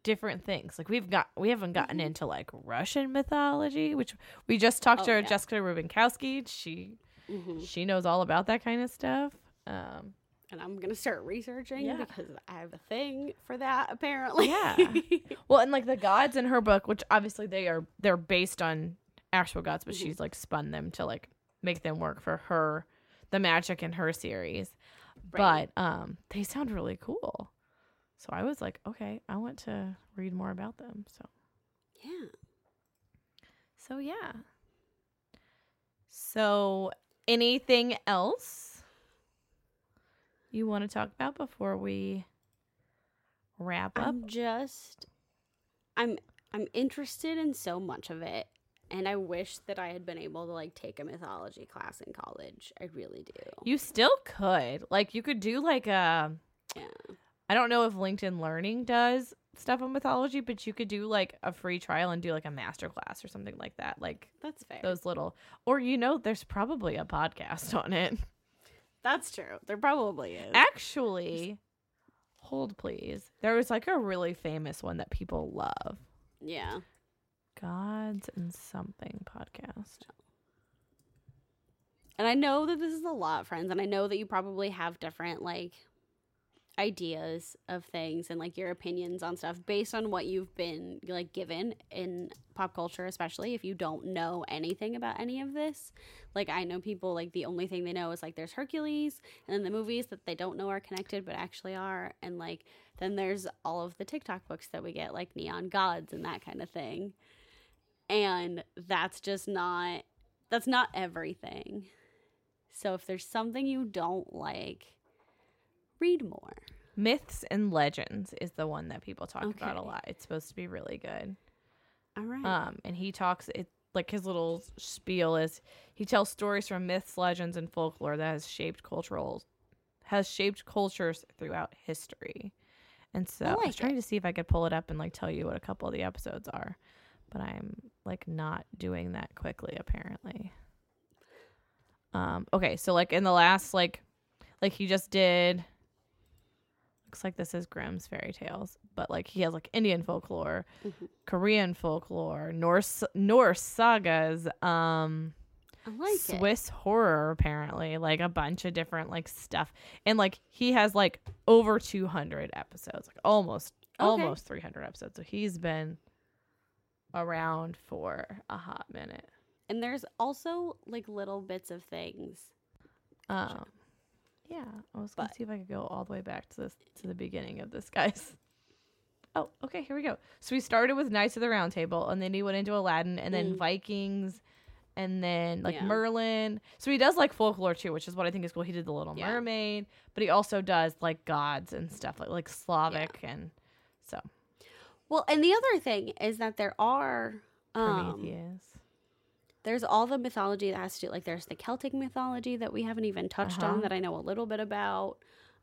different things. Like we've got we haven't gotten mm-hmm. into like Russian mythology, which we just talked oh, to yeah. Jessica Rubinkowski. She mm-hmm. she knows all about that kind of stuff. Um and I'm gonna start researching yeah. because I have a thing for that apparently. Yeah. Well, and like the gods in her book, which obviously they are they're based on actual gods, but mm-hmm. she's like spun them to like make them work for her the magic in her series. Right. But um they sound really cool. So I was like, okay, I want to read more about them. So, yeah. So, yeah. So, anything else you want to talk about before we wrap up? I'm just, I'm, I'm interested in so much of it. And I wish that I had been able to, like, take a mythology class in college. I really do. You still could. Like, you could do, like, a... Yeah. I don't know if LinkedIn Learning does stuff on mythology, but you could do like a free trial and do like a master class or something like that. Like that's fair. Those little, or you know, there's probably a podcast on it. That's true. There probably is. Actually, hold please. There was like a really famous one that people love. Yeah. Gods and Something podcast. And I know that this is a lot, friends, and I know that you probably have different like ideas of things and like your opinions on stuff based on what you've been like given in pop culture, especially if you don't know anything about any of this. Like I know people like the only thing they know is like there's Hercules, and then the movies that they don't know are connected but actually are, and like then there's all of the TikTok books that we get, like Neon Gods and that kind of thing. And that's just not that's not everything. So if there's something you don't like, read more. Myths and Legends is the one that people talk okay. about a lot. It's supposed to be really good. All right. Um, and he talks, it like his little spiel is he tells stories from myths, legends, and folklore that has shaped cultural, has shaped cultures throughout history. And so I, like I was trying it. to see if I could pull it up and like tell you what a couple of the episodes are, but I'm like not doing that quickly apparently. Um. Okay. So like in the last like, like he just did. Looks like this is Grimm's fairy tales, but like he has like Indian folklore, mm-hmm. Korean folklore, Norse Norse sagas, um, I like Swiss it. horror, apparently, like a bunch of different like stuff, and like he has like over two hundred episodes, like almost okay. almost three hundred episodes. So he's been around for a hot minute. And there's also like little bits of things. Um. Yeah, I was going to see if I could go all the way back to this to the beginning of this, guys. Oh, okay, here we go. So we started with Knights of the Round Table, and then he went into Aladdin, and then mm. Vikings, and then, like, yeah. Merlin. So he does, like, folklore, too, which is what I think is cool. He did The Little yeah. Mermaid, but he also does, like, gods and stuff, like, like Slavic yeah. and so. Well, and the other thing is that there are... Um, Prometheus. There's all the mythology that has to do, like, there's the Celtic mythology that we haven't even touched uh-huh. on that I know a little bit about.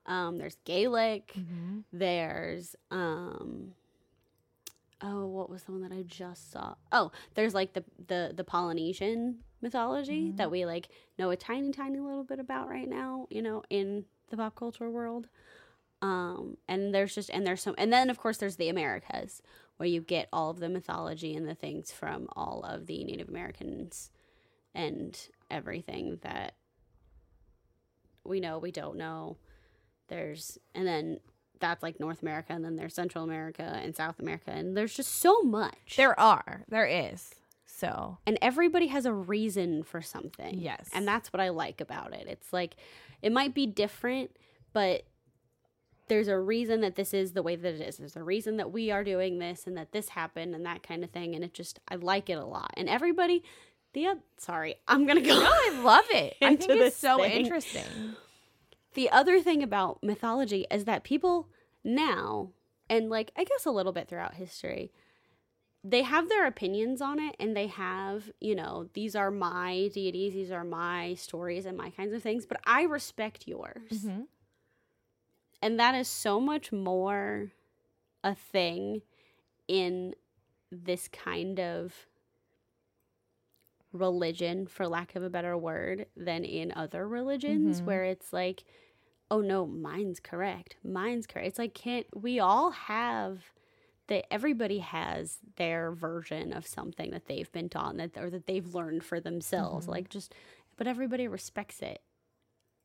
Um, there's Gaelic. Mm-hmm. There's, um, oh, what was the one that I just saw? Oh, there's, like, the, the, the Polynesian mythology mm-hmm. that we, like, know a tiny, tiny little bit about right now, you know, in the pop culture world. Um, and there's just, and there's some, and then, of course, there's the Americas, where you get all of the mythology and the things from all of the Native Americans and everything that we know, we don't know. There's, and then that's like North America, and then there's Central America and South America, and there's just so much. There are. There is. So. And everybody has a reason for something. Yes. And that's what I like about it. It's like, it might be different, but there's a reason that this is the way that it is. There's a reason that we are doing this and that this happened and that kind of thing. And it just, I like it a lot. And everybody, the, sorry, I'm going to go. No, I love it. I think it's so thing. interesting. The other thing about mythology is that people now, and like, I guess a little bit throughout history, they have their opinions on it, and they have, you know, these are my deities, these are my stories and my kinds of things, but I respect yours. Mm-hmm. And that is so much more a thing in this kind of religion, for lack of a better word, than in other religions mm-hmm. where it's like, oh, no, mine's correct. Mine's correct. It's like, can't we all have that? Everybody has their version of something that they've been taught that, or that they've learned for themselves. Mm-hmm. Like just, but everybody respects it.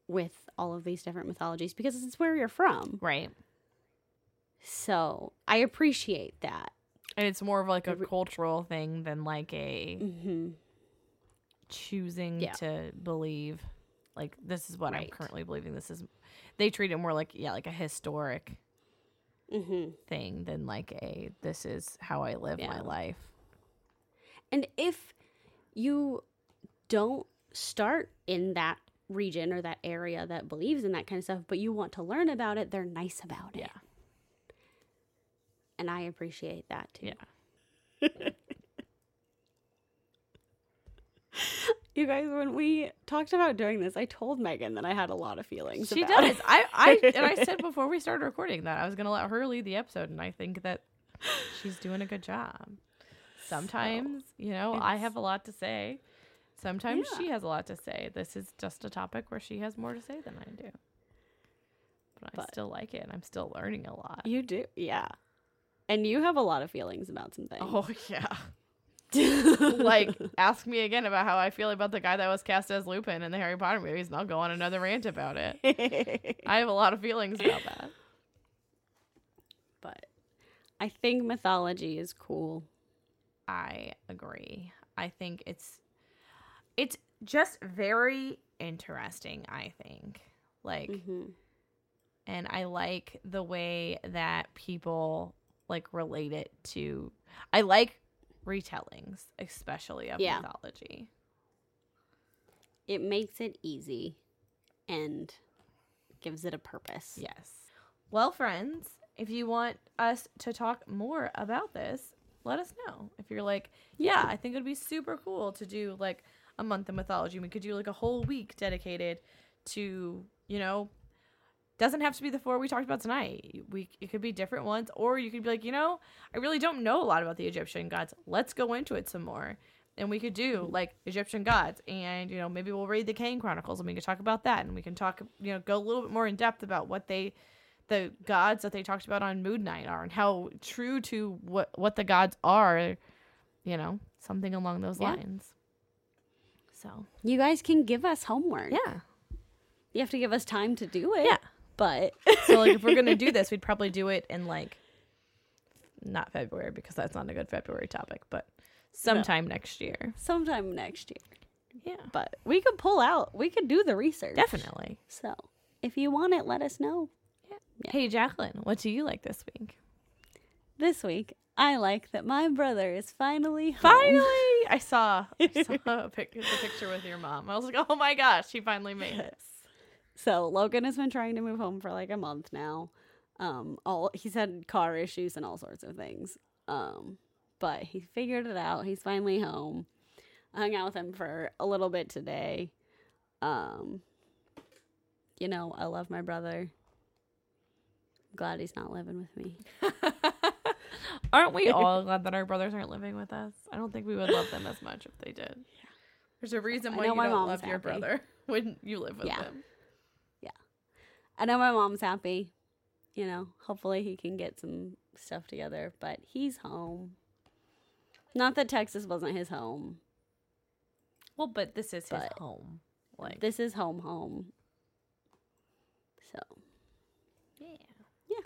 With all of these different mythologies, because it's where you're from. Right. So I appreciate that. And it's more of like a re- cultural thing than like a mm-hmm. choosing yeah. to believe. Like, this is what right. I'm currently believing. This is, they treat it more like, yeah, like a historic mm-hmm. thing than like a, this is how I live yeah. my life. And if you don't start in that region or that area that believes in that kind of stuff, but you want to learn about it, they're nice about it. Yeah. And I appreciate that too. Yeah. You guys, when we talked about doing this, I told Megan that I had a lot of feelings she about does it. I, I and I said before we started recording that I was gonna let her lead the episode, and I think that she's doing a good job. Sometimes so, you know, I have a lot to say. Sometimes yeah. she has a lot to say. This is just a topic where she has more to say than I do. But, but I still like it, and I'm still learning a lot. You do? Yeah. And you have a lot of feelings about something. Oh, yeah. Like, ask me again about how I feel about the guy that was cast as Lupin in the Harry Potter movies, and I'll go on another rant about it. I have a lot of feelings about that. I think mythology is cool. I agree. I think it's it's just very interesting, I think. Like, mm-hmm. And I like the way that people, like, relate it to... I like retellings, especially of yeah. mythology. It makes it easy and gives it a purpose. Yes. Well, friends, if you want us to talk more about this, let us know. If you're like, yeah, I think it would be super cool to do, like, a month in mythology. We could do, like, a whole week dedicated to, you know... Doesn't have to be the four we talked about tonight. We it could be different ones, or you could be like, you know, I really don't know a lot about the Egyptian gods. Let's go into it some more. And we could do like Egyptian gods, and you know, maybe we'll read the Kane Chronicles, and we can talk about that, and we can talk, you know, go a little bit more in depth about what they, the gods that they talked about on Moon Knight are, and how true to what what the gods are, you know, something along those yeah. lines. So you guys can give us homework. Yeah, you have to give us time to do it. Yeah. But so like if we're gonna do this, we'd probably do it in like not February, because that's not a good February topic, but sometime no. next year. Sometime next year. Yeah. But we could pull out we could do the research. Definitely. So if you want it, let us know. Yeah. Yeah. Hey Jacqueline, what do you like this week? This week, I like that my brother is finally home. Finally I saw I saw a pic- the picture with your mom. I was like, oh my gosh, she finally made it. So Logan has been trying to move home for like a month now. Um, all he's had car issues and all sorts of things. Um, but he figured it out. He's finally home. I hung out with him for a little bit today. Um, you know, I love my brother. I'm glad he's not living with me. Aren't we all glad that our brothers aren't living with us? I don't think we would love them as much if they did. Yeah. There's a reason why you don't love happy. your brother when you live with yeah. them. I know my mom's happy, you know, hopefully he can get some stuff together, but he's home. Not that Texas wasn't his home. Well, but this is but his home. Like this is home home. So. Yeah. Yeah.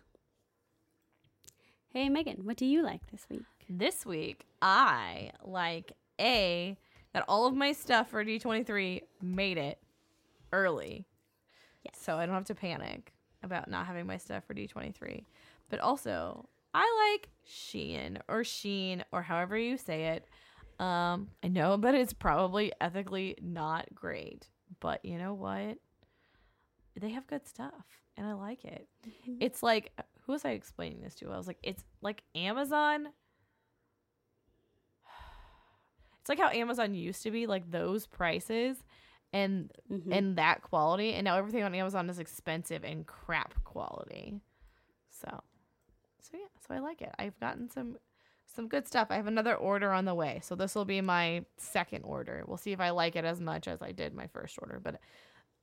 Hey, Megan, what do you like this week? This week, I like A, that all of my stuff for D twenty-three made it early. Yes. So I don't have to panic about not having my stuff for D twenty-three. But also, I like Shein or Sheen or however you say it. Um, I know, but it's probably ethically not great. But you know what? They have good stuff, and I like it. Mm-hmm. It's like, who was I explaining this to? I was like, it's like Amazon. It's like how Amazon used to be, like those prices. And mm-hmm. and that quality, and now everything on Amazon is expensive and crap quality. So, so yeah, so I like it. I've gotten some some good stuff. I have another order on the way, so this will be my second order. We'll see if I like it as much as I did my first order. But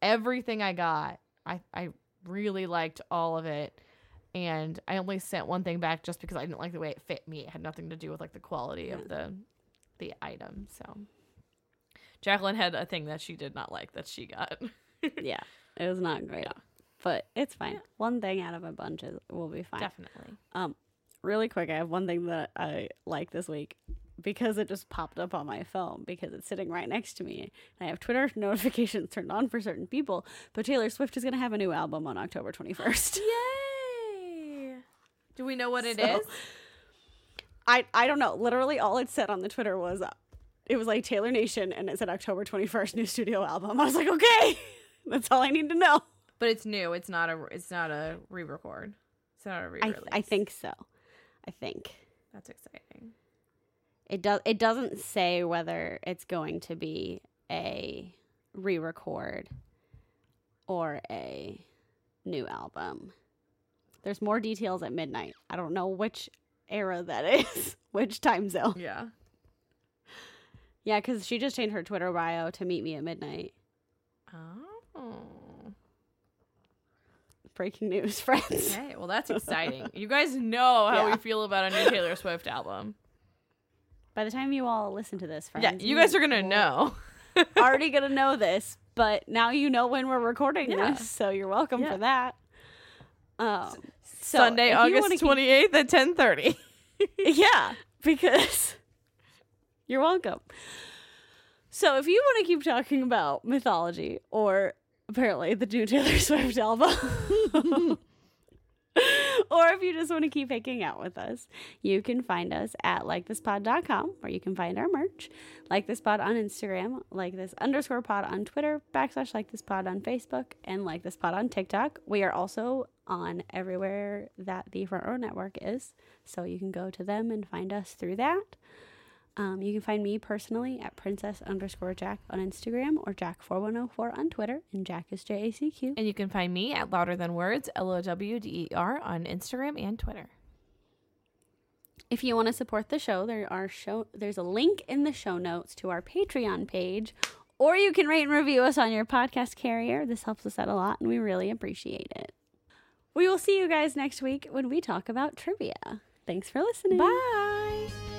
everything I got, I I really liked all of it, and I only sent one thing back just because I didn't like the way it fit me. It had nothing to do with like the quality yeah. of the the item. So. Jacqueline had a thing that she did not like that she got. Yeah, it was not great, yeah. but it's fine. Yeah. One thing out of a bunch is, will be fine. Definitely. Um, really quick, I have one thing that I like this week because it just popped up on my phone because it's sitting right next to me. And I have Twitter notifications turned on for certain people, but Taylor Swift is going to have a new album on October twenty-first. Yay! Do we know what it so, is? I, I don't know. Literally all it said on the Twitter was... It was like Taylor Nation, and it said October twenty-first, new studio album. I was like, okay, that's all I need to know. But it's new. It's not a. It's not a re-record. It's not a re-release. I, th- I think so. I think that's exciting. It does. It doesn't say whether it's going to be a re-record or a new album. There's more details at midnight. I don't know which era that is, which time zone. Yeah. Yeah, because she just changed her Twitter bio to meet me at midnight. Oh. Breaking news, friends. Okay, well, that's exciting. You guys know how yeah. we feel about a new Taylor Swift album. By the time you all listen to this, friends. Yeah, you, you guys are going to know. Already going to know this, but now you know when we're recording yeah. this, so you're welcome yeah. for that. Um, so Sunday, August twenty-eighth keep... at ten thirty. Yeah, because you're welcome. So if you want to keep talking about mythology, or apparently the new Taylor Swift album, or if you just want to keep hanging out with us, you can find us at like this pod dot com, where you can find our merch. Like This Pod on Instagram, like this underscore pod on Twitter, backslash like this pod on Facebook, and like this pod on TikTok. We are also on everywhere that the Front Row Network is, so you can go to them and find us through that. Um, you can find me personally at princess underscore Jack on Instagram, or Jack four one oh four on Twitter, and Jack is J A C Q. And you can find me at Louder Than Words, L O W D E R, on Instagram and Twitter. If you want to support the show, there are show there's a link in the show notes to our Patreon page, or you can rate and review us on your podcast carrier. This helps us out a lot, and we really appreciate it. We will see you guys next week when we talk about trivia. Thanks for listening. Bye.